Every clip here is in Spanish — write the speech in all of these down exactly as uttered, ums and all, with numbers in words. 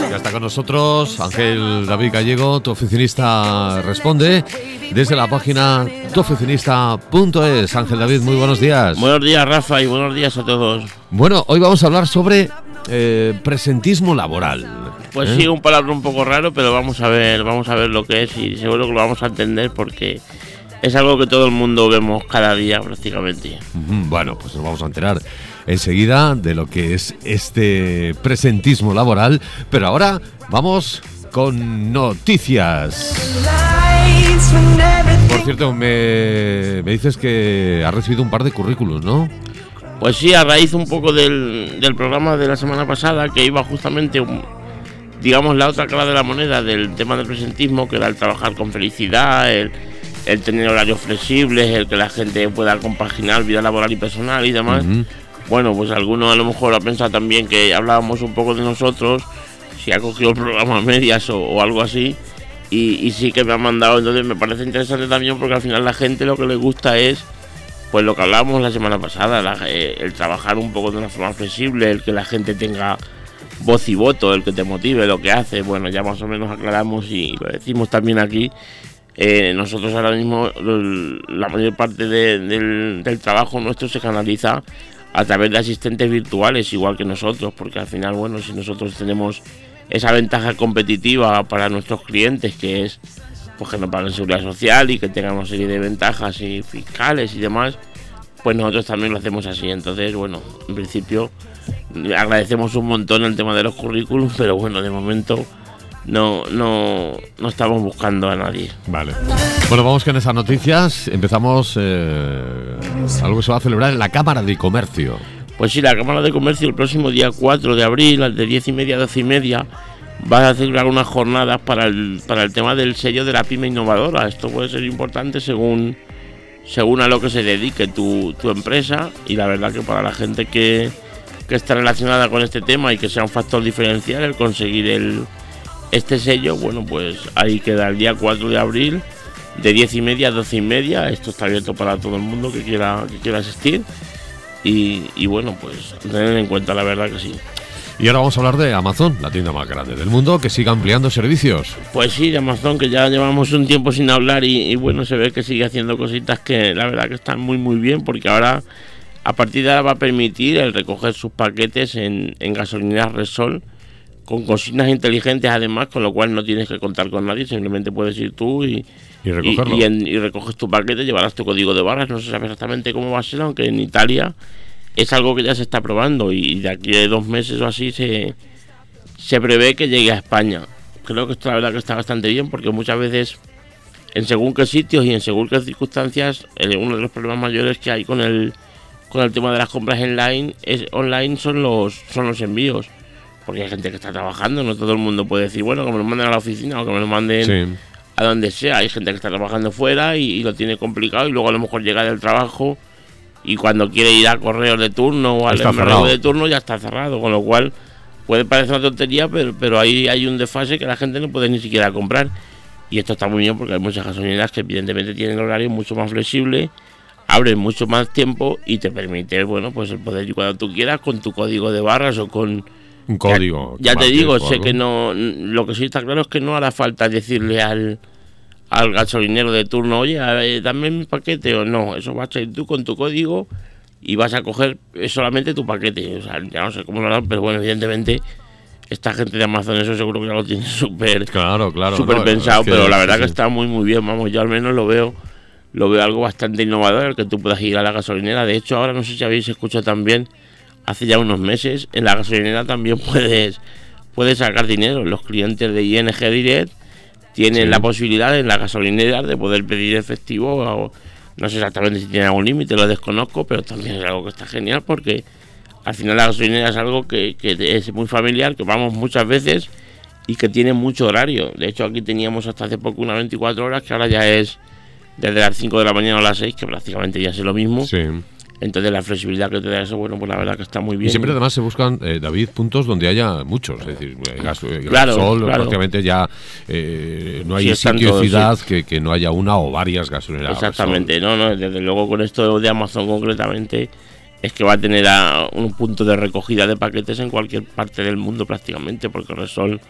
Ya está con nosotros Ángel David Gallego, tu oficinista responde, desde la página tu oficinista punto es. Ángel David, muy buenos días. Buenos días, Rafa, y buenos días a todos. Bueno, hoy vamos a hablar sobre eh, presentismo laboral. Pues ¿eh? sí, un palabra un poco raro, pero vamos a ver, vamos a ver lo que es, y seguro que lo vamos a entender porque es algo que todo el mundo vemos cada día prácticamente. Bueno, pues nos vamos a enterar enseguida de lo que es este presentismo laboral, pero ahora vamos con noticias. Por cierto, me, me dices que has recibido un par de currículums, ¿no? Pues sí, a raíz un poco del, del programa de la semana pasada, que iba justamente un, digamos, la otra cara de la moneda del tema del presentismo, que era el trabajar con felicidad, el... el tener horarios flexibles, el que la gente pueda compaginar vida laboral y personal y demás. Uh-huh. Bueno, pues algunos a lo mejor ha pensado también que hablábamos un poco de nosotros, si ha cogido el programa medias o, o algo así, y, y sí que me han mandado. Entonces me parece interesante también porque al final la gente lo que le gusta es, pues lo que hablábamos la semana pasada, la, eh, el trabajar un poco de una forma flexible, el que la gente tenga voz y voto, el que te motive lo que hace. Bueno, ya más o menos aclaramos y lo decimos también aquí. Eh, nosotros ahora mismo la mayor parte de, del, del trabajo nuestro se canaliza a través de asistentes virtuales, igual que nosotros, porque al final, bueno, si nosotros tenemos esa ventaja competitiva para nuestros clientes, que es pues que nos paguen seguridad social y que tengan una serie de ventajas y fiscales y demás, pues nosotros también lo hacemos así. Entonces, bueno, en principio agradecemos un montón el tema de los currículums, pero bueno, de momento No, no, no estamos buscando a nadie. Vale. Bueno, vamos con esas noticias. Empezamos eh, algo que se va a celebrar en la Cámara de Comercio. Pues sí, la Cámara de Comercio el próximo día cuatro de abril, de diez y media a doce y media, va a celebrar unas jornadas para el, para el tema del sello de la PYME Innovadora. Esto puede ser importante según, según a lo que se dedique tu, tu empresa. Y la verdad que para la gente que, que está relacionada con este tema y que sea un factor diferencial el conseguir el... este sello, bueno, pues ahí queda el día cuatro de abril de diez y media a doce y media. Esto está abierto para todo el mundo que quiera, que quiera asistir y, y bueno, pues tener en cuenta, la verdad que sí. Y ahora vamos a hablar de Amazon, la tienda más grande del mundo, que sigue ampliando servicios. Pues sí, de Amazon, que ya llevamos un tiempo sin hablar y, y bueno, se ve que sigue haciendo cositas que la verdad que están muy muy bien, porque ahora a partir de ahora va a permitir el recoger sus paquetes en, en gasolineras Repsol, con cocinas inteligentes además, con lo cual no tienes que contar con nadie, simplemente puedes ir tú y, ¿Y, recogerlo? y, y, en, y recoges tu paquete, llevarás tu código de barras. No se sabe exactamente cómo va a ser, aunque en Italia es algo que ya se está probando y de aquí a dos meses o así se, se prevé que llegue a España. Creo que esto la verdad que está bastante bien, porque muchas veces en según qué sitios y en según qué circunstancias, eh, uno de los problemas mayores que hay con el, con el tema de las compras online, es, online son, los, son los envíos. Porque hay gente que está trabajando, no todo el mundo puede decir, bueno, que me lo manden a la oficina o que me lo manden sí. a donde sea. Hay gente que está trabajando fuera y, y lo tiene complicado, y luego a lo mejor llega del trabajo y cuando quiere ir a correos de turno o al correo de turno ya está cerrado. Con lo cual puede parecer una tontería, pero, pero ahí hay un desfase que la gente no puede ni siquiera comprar. Y esto está muy bien porque hay muchas gasolineras que evidentemente tienen horarios mucho más flexibles, abren mucho más tiempo y te permite, bueno, pues el poder ir cuando tú quieras con tu código de barras o con... Un código. Ya, ya te digo, sé que no, lo que sí está claro es que no hará falta decirle al, al gasolinero de turno, oye, a ver, dame mi paquete o no. Eso vas a ir tú con tu código y vas a coger solamente tu paquete. O sea, ya no sé cómo lo harán, pero bueno, evidentemente esta gente de Amazon eso seguro que ya lo tiene súper claro, claro, súper no, pensado, es que, pero la verdad sí, que está muy muy bien. Vamos, yo al menos lo veo, lo veo algo bastante innovador, el que tú puedas ir a la gasolinera. De hecho, ahora no sé si habéis escuchado también, hace ya unos meses, en la gasolinera también puedes, puedes sacar dinero. Los clientes de I N G Direct tienen sí. la posibilidad en la gasolinera de poder pedir efectivo. O, no sé exactamente si tiene algún límite, lo desconozco, pero también es algo que está genial porque al final la gasolinera es algo que, que es muy familiar, que vamos muchas veces y que tiene mucho horario. De hecho, aquí teníamos hasta hace poco unas veinticuatro horas, que ahora ya es desde las cinco de la mañana a las seis, que prácticamente ya es lo mismo. Sí. Entonces la flexibilidad que te da eso, bueno, pues la verdad que está muy bien. Y siempre además se buscan, eh, David, puntos donde haya muchos, es decir, gas, claro, sol, claro. prácticamente ya eh, no hay sí, sitio ciudad sí. que, que no haya una o varias gasolineras. Exactamente, no, no, desde luego con esto de Amazon concretamente es que va a tener a un punto de recogida de paquetes en cualquier parte del mundo prácticamente, porque Repsol,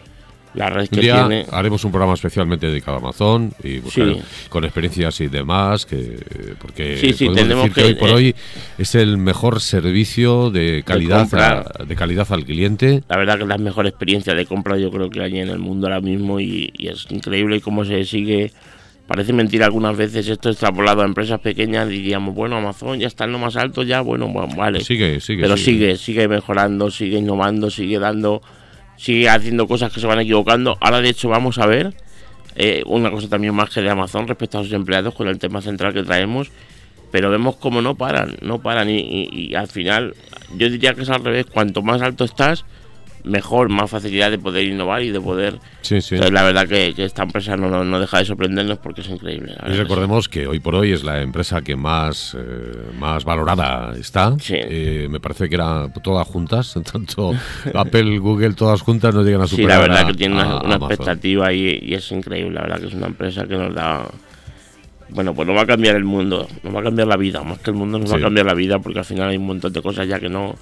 la red que ya tiene... Haremos un programa especialmente dedicado a Amazon y sí. con experiencias y demás, que porque sí, sí, podemos decir que, que hoy por eh, hoy es el mejor servicio de calidad de, a, de calidad al cliente. La verdad que es la mejor experiencia de compra yo creo que hay en el mundo ahora mismo, y, y es increíble cómo se sigue... Parece mentira algunas veces, esto extrapolado a empresas pequeñas, diríamos, bueno, Amazon ya está en lo más alto, ya, bueno, bueno vale. Sigue, sigue, Pero sigue. sigue, sigue mejorando, sigue innovando, sigue dando, sigue haciendo cosas que se van equivocando. Ahora, de hecho, vamos a ver eh, una cosa también más que de Amazon respecto a sus empleados con el tema central que traemos, pero vemos cómo no paran, no paran y, y, y al final yo diría que es al revés, cuanto más alto estás, mejor, más facilidad de poder innovar y de poder... Sí, sí. Entonces, la verdad que, que esta empresa no, no, no deja de sorprendernos porque es increíble. Y recordemos que hoy por hoy es la empresa que más, eh, más valorada está. Sí. Eh, me parece que eran todas juntas, tanto Apple, Google, todas juntas no llegan a superar. Sí, la verdad a, que tiene una, a, una expectativa y, y es increíble, la verdad que es una empresa que nos da... Bueno, pues no va a cambiar el mundo, no va a cambiar la vida, más que el mundo nos sí. va a cambiar la vida, porque al final hay un montón de cosas ya que no...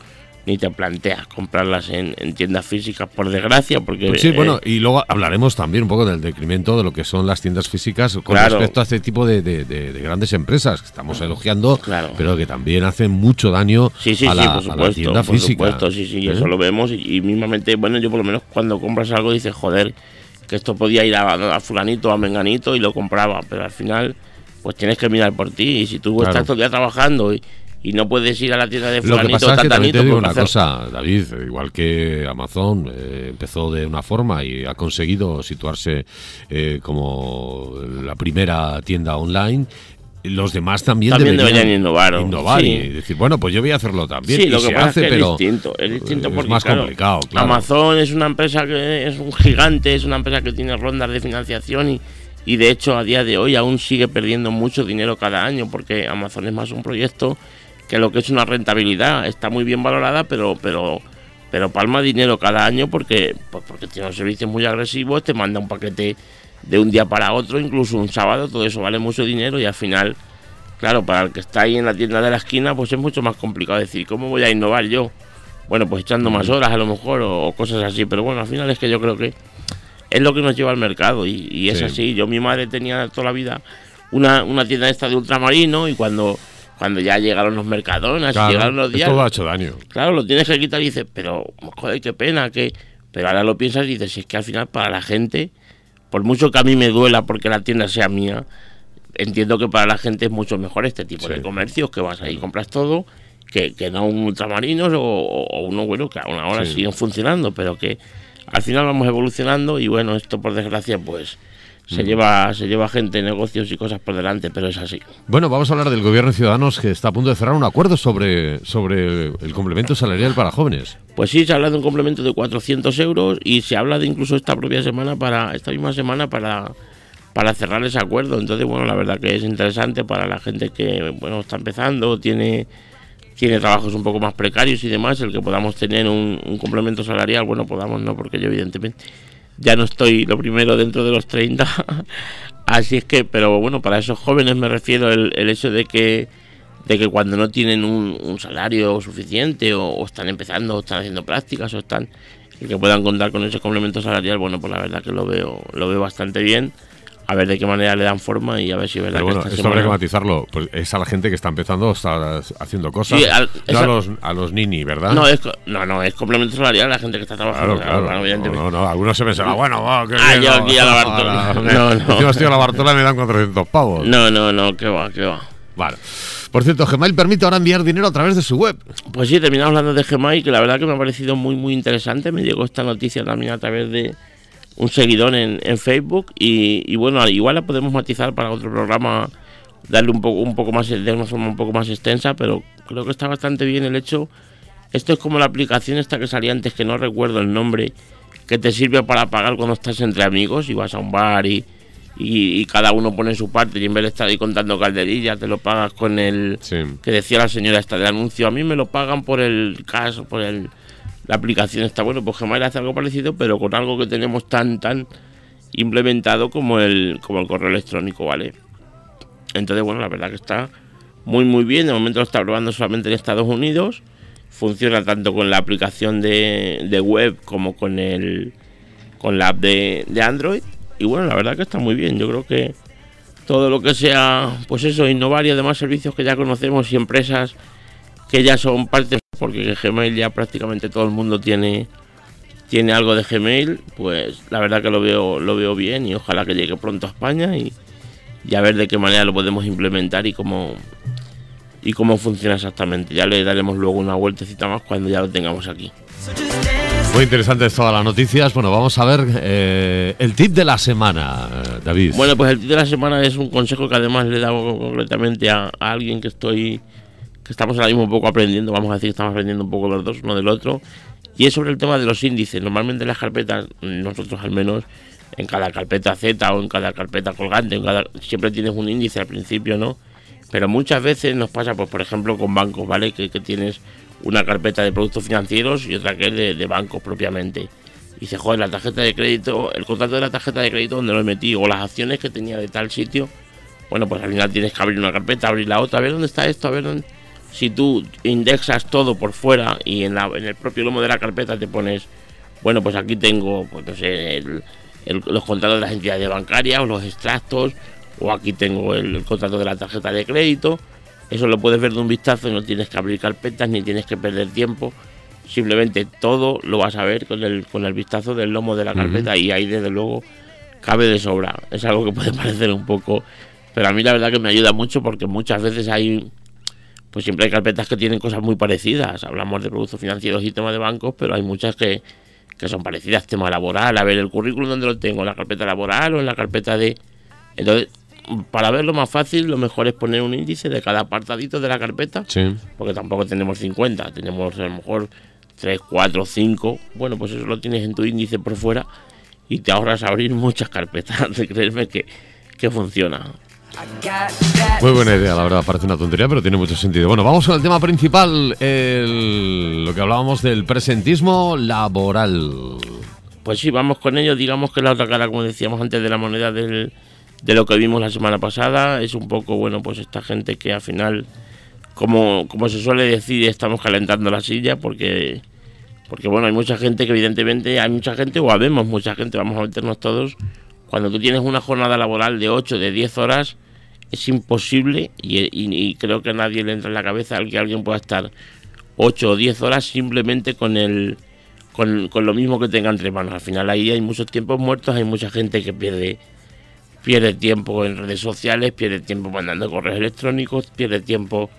ni te planteas comprarlas en, en tiendas físicas, por desgracia, porque... Pues sí, eh, bueno, y luego hablaremos también un poco del decremento de lo que son las tiendas físicas con claro, respecto a este tipo de, de, de, de grandes empresas que estamos elogiando, claro. pero que también hacen mucho daño sí, sí, a, la, sí, por supuesto, a la tienda por física. Supuesto, sí, sí, ¿eh? Eso lo vemos y, y mismamente, bueno, yo por lo menos cuando compras algo dices, joder, que esto podía ir a, a fulanito, a menganito y lo compraba, pero al final pues tienes que mirar por ti y si tú claro. estás todo el día trabajando y... Y no puedes ir a la tienda de fulanito o tatanito. Lo que pasa es que también te digo una cosa, David, igual que Amazon eh, empezó de una forma y ha conseguido situarse eh, como la primera tienda online, los demás también, también deberían, deberían innovar, ¿o? innovar sí. y decir, bueno, pues yo voy a hacerlo también. Sí, y lo que se pasa hace, es que pero es distinto, es distinto porque, es más claro, complicado. Claro. Amazon es una empresa que es un gigante, es una empresa que tiene rondas de financiación y, y de hecho a día de hoy aún sigue perdiendo mucho dinero cada año porque Amazon es más un proyecto que lo que es una rentabilidad, está muy bien valorada, pero pero pero palma dinero cada año porque pues porque tiene unos servicios muy agresivos, te manda un paquete de un día para otro, incluso un sábado, todo eso vale mucho dinero y al final, claro, para el que está ahí en la tienda de la esquina, pues es mucho más complicado decir, ¿cómo voy a innovar yo? Bueno, pues echando más horas a lo mejor o, o cosas así, pero bueno, al final es que yo creo que es lo que nos lleva al mercado y, y es sí. así. Yo, mi madre tenía toda la vida una, una tienda esta de ultramarino y cuando... Cuando ya llegaron los Mercadonas, claro, llegaron los días... Todo ha hecho daño. Claro, lo tienes que quitar y dices, pero, joder, qué pena, que... Pero ahora lo piensas y dices, si es que al final para la gente, por mucho que a mí me duela porque la tienda sea mía, entiendo que para la gente es mucho mejor este tipo sí. de comercios, que vas ahí y compras todo, que, que no un ultramarinos o, o uno, bueno, que aún ahora sí. siguen funcionando, pero que al final vamos evolucionando y bueno, esto por desgracia, pues... Se lleva, se lleva gente, negocios y cosas por delante, pero es así. Bueno, vamos a hablar del Gobierno de Ciudadanos, que está a punto de cerrar un acuerdo sobre, sobre el complemento salarial para jóvenes. Pues sí, se habla de un complemento de cuatrocientos euros y se habla de incluso esta propia semana, para esta misma semana, para, para cerrar ese acuerdo. Entonces, bueno, la verdad que es interesante para la gente que bueno está empezando, tiene, tiene trabajos un poco más precarios y demás, el que podamos tener un, un complemento salarial. Bueno, podamos no, porque yo evidentemente... Ya no estoy lo primero dentro de los treinta, así es que, pero bueno, para esos jóvenes me refiero el, el hecho de que de que cuando no tienen un, un salario suficiente o, o están empezando, o están haciendo prácticas, o están el que puedan contar con ese complemento salarial, bueno, pues la verdad que lo veo lo veo bastante bien. A ver de qué manera le dan forma y a ver si es verdad. Pero bueno, que esta esto semana... habrá que matizarlo. Pues es a la gente que está empezando, está haciendo cosas. Sí, al, no a los, a los nini, ¿verdad? No, es, no, no, es complemento salarial a la gente que está trabajando. Claro, claro. claro no, no, no, algunos se pensaban, bueno, wow, qué ah, bien, yo aquí a la Bartola. No, no. no. Yo estoy a la Bartola y me dan cuatrocientos pavos. No, no, no, qué va, qué va. Vale. Por cierto, Gmail permite ahora enviar dinero a través de su web. Pues sí, terminamos hablando de Gmail, que la verdad que me ha parecido muy, muy interesante. Me llegó esta noticia también a través de... un seguidor en, en Facebook y, y bueno, igual la podemos matizar para otro programa, darle un poco un poco más de una forma un poco más extensa, pero creo que está bastante bien el hecho. Esto es como la aplicación esta que salía antes, que no recuerdo el nombre, que te sirve para pagar cuando estás entre amigos y vas a un bar y, y, y cada uno pone su parte y en vez de estar ahí contando calderillas te lo pagas con el sí. que decía la señora esta del anuncio, a mí me lo pagan por el caso, por el... La aplicación está bueno, pues Gmail hace algo parecido, pero con algo que tenemos tan tan implementado como el como el correo electrónico, ¿vale? Entonces, bueno, la verdad que está muy muy bien. De momento lo está probando solamente en Estados Unidos. Funciona tanto con la aplicación de, de web como con el con la app de, de Android. Y bueno, la verdad que está muy bien. Yo creo que todo lo que sea, pues eso, innovar y además servicios que ya conocemos y empresas que ya son parte, porque Gmail ya prácticamente todo el mundo tiene tiene algo de Gmail, pues la verdad que lo veo lo veo bien y ojalá que llegue pronto a España y, y a ver de qué manera lo podemos implementar y cómo y cómo funciona exactamente. Ya le daremos luego una vueltecita más cuando ya lo tengamos aquí. Muy interesantes todas las noticias. Bueno, vamos a ver eh, el tip de la semana, David. Bueno, pues el tip de la semana es un consejo que además le he dado concretamente a, a alguien que estoy que estamos ahora mismo un poco aprendiendo, vamos a decir que estamos aprendiendo un poco los dos, uno del otro, y es sobre el tema de los índices. Normalmente en las carpetas, nosotros al menos, en cada carpeta Z o en cada carpeta colgante, en cada, siempre tienes un índice al principio, ¿no? Pero muchas veces nos pasa, pues por ejemplo, con bancos, ¿vale? Que, que tienes una carpeta de productos financieros y otra que es de, de bancos propiamente. Y se joder, la tarjeta de crédito, el contrato de la tarjeta de crédito donde lo metí, o las acciones que tenía de tal sitio. Bueno, pues al final tienes que abrir una carpeta, abrir la otra, a ver dónde está esto, a ver dónde... Si tú indexas todo por fuera y en, la, en el propio lomo de la carpeta te pones, bueno, pues aquí tengo, pues no sé, el, el, los contratos de las entidades bancarias o los extractos, o aquí tengo el, el contrato de la tarjeta de crédito, eso lo puedes ver de un vistazo y no tienes que abrir carpetas ni tienes que perder tiempo, simplemente todo lo vas a ver con el, con el vistazo del lomo de la carpeta. Uh-huh. Y ahí desde luego cabe de sobra. Es algo que puede parecer un poco, pero a mí la verdad que me ayuda mucho porque muchas veces hay... Pues siempre hay carpetas que tienen cosas muy parecidas. Hablamos de productos financieros y temas de bancos, pero hay muchas que, que son parecidas. Tema laboral, a ver el currículum donde lo tengo, en la carpeta laboral o en la carpeta de... Entonces, para verlo más fácil, lo mejor es poner un índice de cada apartadito de la carpeta, sí. Porque tampoco tenemos cincuenta, tenemos a lo mejor tres, cuatro, cinco. Bueno, pues eso lo tienes en tu índice por fuera y te ahorras abrir muchas carpetas, de creerme que, que funciona. Muy buena idea, la verdad, parece una tontería, pero tiene mucho sentido. Bueno, vamos con el tema principal, el, lo que hablábamos del presentismo laboral. Pues sí, vamos con ello. Digamos que la otra cara, como decíamos antes, de la moneda del, de lo que vimos la semana pasada, es un poco, bueno, pues esta gente que al final, como, como se suele decir, estamos calentando la silla porque, porque, bueno, hay mucha gente que evidentemente, hay mucha gente, o habemos mucha gente, vamos a meternos todos. Cuando tú tienes una jornada laboral de ocho, de diez horas, es imposible, y, y, y creo que a nadie le entra en la cabeza que alguien pueda estar ocho o diez horas simplemente con el con, con lo mismo que tenga entre manos. Al final ahí hay muchos tiempos muertos, hay mucha gente que pierde, pierde tiempo en redes sociales, pierde tiempo mandando correos electrónicos, pierde tiempo,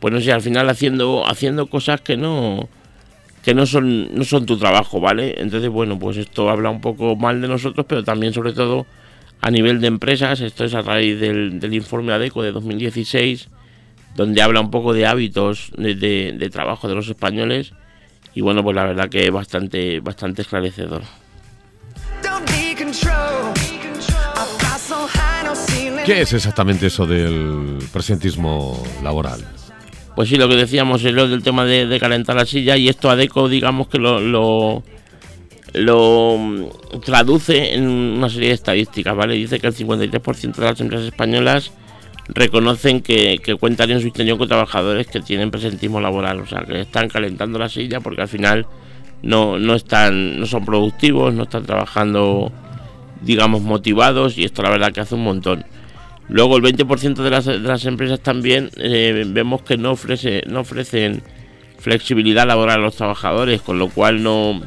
pues no sé, al final haciendo, haciendo cosas que no... que no son no son tu trabajo, ¿vale? Entonces, bueno, pues esto habla un poco mal de nosotros, pero también, sobre todo, a nivel de empresas. Esto es a raíz del, del informe Adecco de dos mil dieciséis, donde habla un poco de hábitos de, de, de trabajo de los españoles. Y bueno, pues la verdad que es bastante, bastante esclarecedor. ¿Qué es exactamente eso del presentismo laboral? Pues sí, lo que decíamos, el del tema de, de calentar la silla, y esto Adecco, digamos que lo, lo, lo traduce en una serie de estadísticas, ¿vale? Dice que el cincuenta y tres por ciento de las empresas españolas reconocen que, que cuentan en su interior con trabajadores que tienen presentismo laboral, o sea, que están calentando la silla porque al final no, no, están, no son productivos, no están trabajando, digamos, motivados, y esto la verdad que hace un montón. Luego el veinte por ciento de las, de las empresas también eh, vemos que no, ofrece, no ofrecen flexibilidad laboral a los trabajadores, con lo cual no,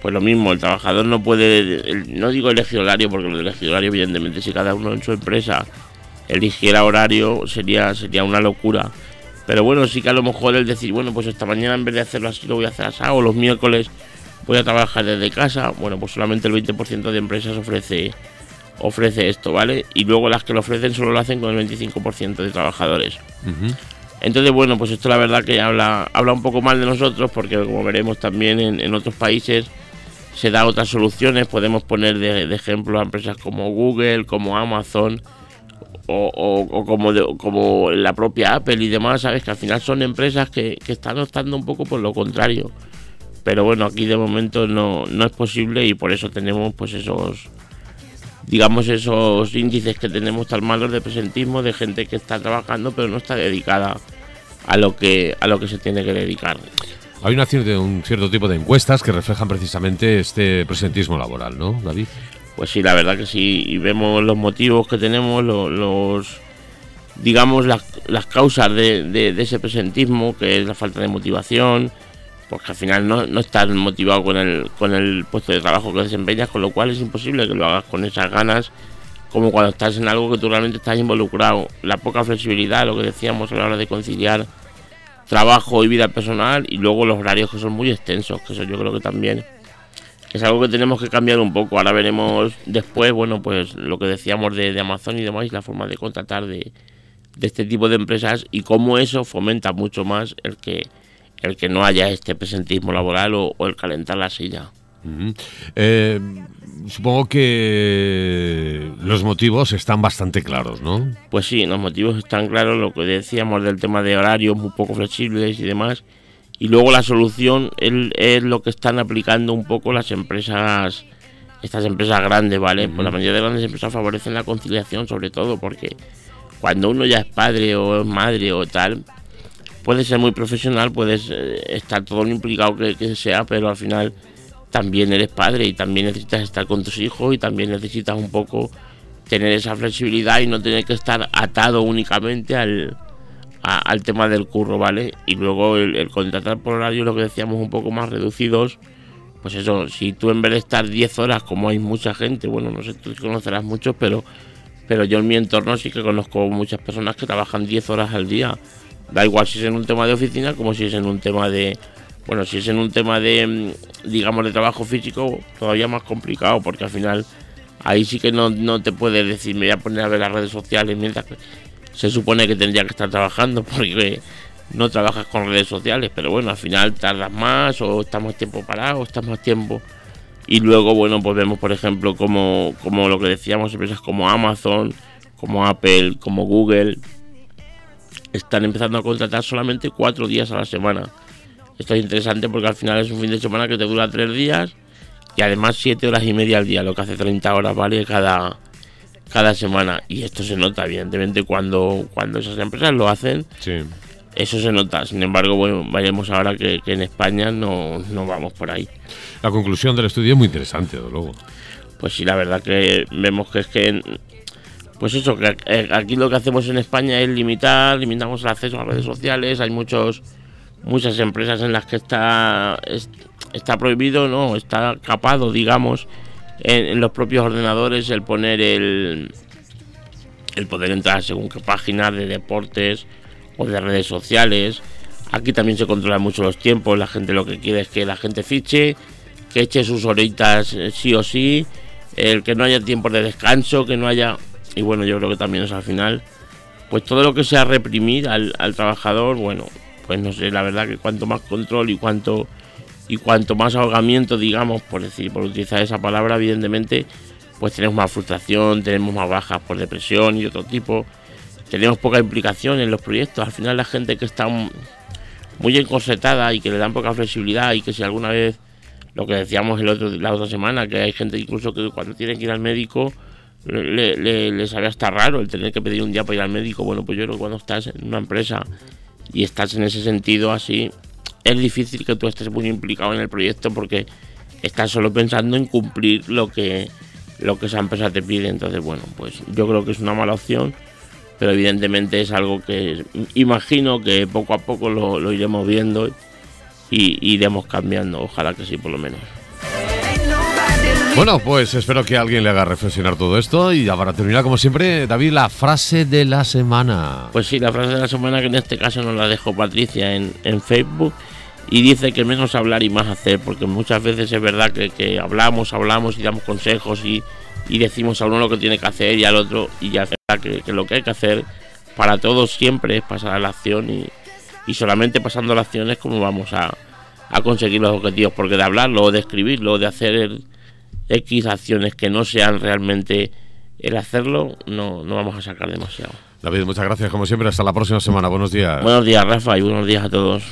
pues lo mismo, el trabajador no puede, el, no digo elegir horario, porque lo de elegir horario evidentemente si cada uno en su empresa eligiera horario sería, sería una locura, pero bueno, sí que a lo mejor el decir, bueno, pues esta mañana en vez de hacerlo así lo voy a hacer así, o los miércoles voy a trabajar desde casa. Bueno, pues solamente el veinte por ciento de empresas ofrece... ofrece esto, ¿vale? Y luego las que lo ofrecen solo lo hacen con el veinticinco por ciento de trabajadores. Uh-huh. Entonces, bueno, pues esto la verdad que habla, habla un poco mal de nosotros, porque como veremos también en, en otros países se da otras soluciones. Podemos poner de, de ejemplo a empresas como Google, como Amazon o, o, o como, de, como la propia Apple y demás, ¿sabes? Que al final son empresas que, que están optando un poco por lo contrario. Pero bueno, aquí de momento no, no es posible y por eso tenemos pues esos... digamos, esos índices que tenemos tan malos de presentismo, de gente que está trabajando pero no está dedicada a lo que a lo que se tiene que dedicar. Hay una cierta, un cierto tipo de encuestas que reflejan precisamente este presentismo laboral, ¿no, David? Pues sí, la verdad que sí, y vemos los motivos que tenemos, los, los digamos, las, las causas de, de, de ese presentismo, que es la falta de motivación, porque al final no, no estás motivado con el, con el puesto de trabajo que desempeñas, con lo cual es imposible que lo hagas con esas ganas, como cuando estás en algo que tú realmente estás involucrado. La poca flexibilidad, lo que decíamos a la hora de conciliar trabajo y vida personal, y luego los horarios, que son muy extensos, que eso yo creo que también es algo que tenemos que cambiar un poco. Ahora veremos después, bueno, pues lo que decíamos de, de Amazon y demás, la forma de contratar de, de este tipo de empresas, y cómo eso fomenta mucho más el que el que no haya este presentismo laboral o, o el calentar la silla. Uh-huh. eh, supongo que los motivos están bastante claros, ¿no? Pues sí, los motivos están claros, lo que decíamos del tema de horarios muy poco flexibles y demás, y luego la solución es, es lo que están aplicando un poco las empresas, estas empresas grandes, ¿vale? Uh-huh. Pues la mayoría de grandes empresas favorecen la conciliación, sobre todo porque cuando uno ya es padre o es madre o tal, puedes ser muy profesional, puedes estar todo lo implicado que, que sea, pero al final también eres padre y también necesitas estar con tus hijos y también necesitas un poco tener esa flexibilidad y no tener que estar atado únicamente al, a, al tema del curro, ¿vale? Y luego el, el contratar por horario, lo que decíamos, un poco más reducidos, pues eso, si tú en vez de estar diez horas, como hay mucha gente, bueno, no sé, tú conocerás muchos, pero, pero yo en mi entorno sí que conozco muchas personas que trabajan diez horas al día. Da igual si es en un tema de oficina como si es en un tema de, bueno, si es en un tema de, digamos, de trabajo físico, todavía más complicado, porque al final ahí sí que no, no te puedes decir, me voy a poner a ver las redes sociales mientras que se supone que tendría que estar trabajando, porque no trabajas con redes sociales, pero bueno, al final tardas más o estás más tiempo parado, o estás más tiempo. Y luego, bueno, pues vemos, por ejemplo, como, como lo que decíamos, empresas como Amazon, como Apple, como Google, están empezando a contratar solamente cuatro días a la semana. Esto es interesante porque al final es un fin de semana que te dura tres días y además siete horas y media al día, lo que hace treinta horas, ¿vale? Cada, cada semana. Y esto se nota, evidentemente, cuando, cuando esas empresas lo hacen. Sí. Eso se nota. Sin embargo, bueno, veremos ahora que, que en España no, no vamos por ahí. La conclusión del estudio es muy interesante, desde luego. Pues sí, la verdad que vemos que es que... Pues eso, que aquí lo que hacemos en España es limitar, limitamos el acceso a redes sociales, hay muchos muchas empresas en las que está, está prohibido, no, está capado, digamos, en, en los propios ordenadores el poner el, el poder entrar según qué páginas de deportes o de redes sociales. Aquí también se controlan mucho los tiempos, la gente lo que quiere es que la gente fiche, que eche sus horitas sí o sí, el que no haya tiempos de descanso, que no haya... Y bueno, yo creo que también es al final, pues todo lo que sea reprimir al, al trabajador, bueno, pues no sé, la verdad que cuanto más control y cuanto y cuanto más ahogamiento, digamos, por decir, por utilizar esa palabra, evidentemente, pues tenemos más frustración, tenemos más bajas por depresión y otro tipo, tenemos poca implicación en los proyectos. Al final la gente que está muy encorsetada y que le dan poca flexibilidad y que si alguna vez, lo que decíamos el otro, la otra semana, que hay gente incluso que cuando tiene que ir al médico, Le, le, le sabe hasta raro el tener que pedir un día para ir al médico. Bueno, pues yo creo que cuando estás en una empresa y estás en ese sentido así, es difícil que tú estés muy implicado en el proyecto porque estás solo pensando en cumplir lo que, lo que esa empresa te pide. Entonces, bueno, pues yo creo que es una mala opción, pero evidentemente es algo que imagino que poco a poco lo, lo iremos viendo y iremos cambiando, ojalá que sí, por lo menos. Bueno, pues espero que alguien le haga reflexionar todo esto. Y ya para terminar, como siempre, David, la frase de la semana. Pues sí, la frase de la semana, que en este caso nos la dejó Patricia en, en Facebook, y dice que menos hablar y más hacer, porque muchas veces es verdad que, que hablamos, hablamos y damos consejos y, y decimos a uno lo que tiene que hacer y al otro, y ya verdad que, que lo que hay que hacer para todos siempre es pasar a la acción, y, y solamente pasando a la acción es como vamos a, a conseguir los objetivos, porque de hablarlo o de escribirlo o de hacer... el, X acciones que no sean realmente el hacerlo, no, no vamos a sacar demasiado. David, muchas gracias, como siempre, hasta la próxima semana. Buenos días. Buenos días, Rafa, y buenos días a todos.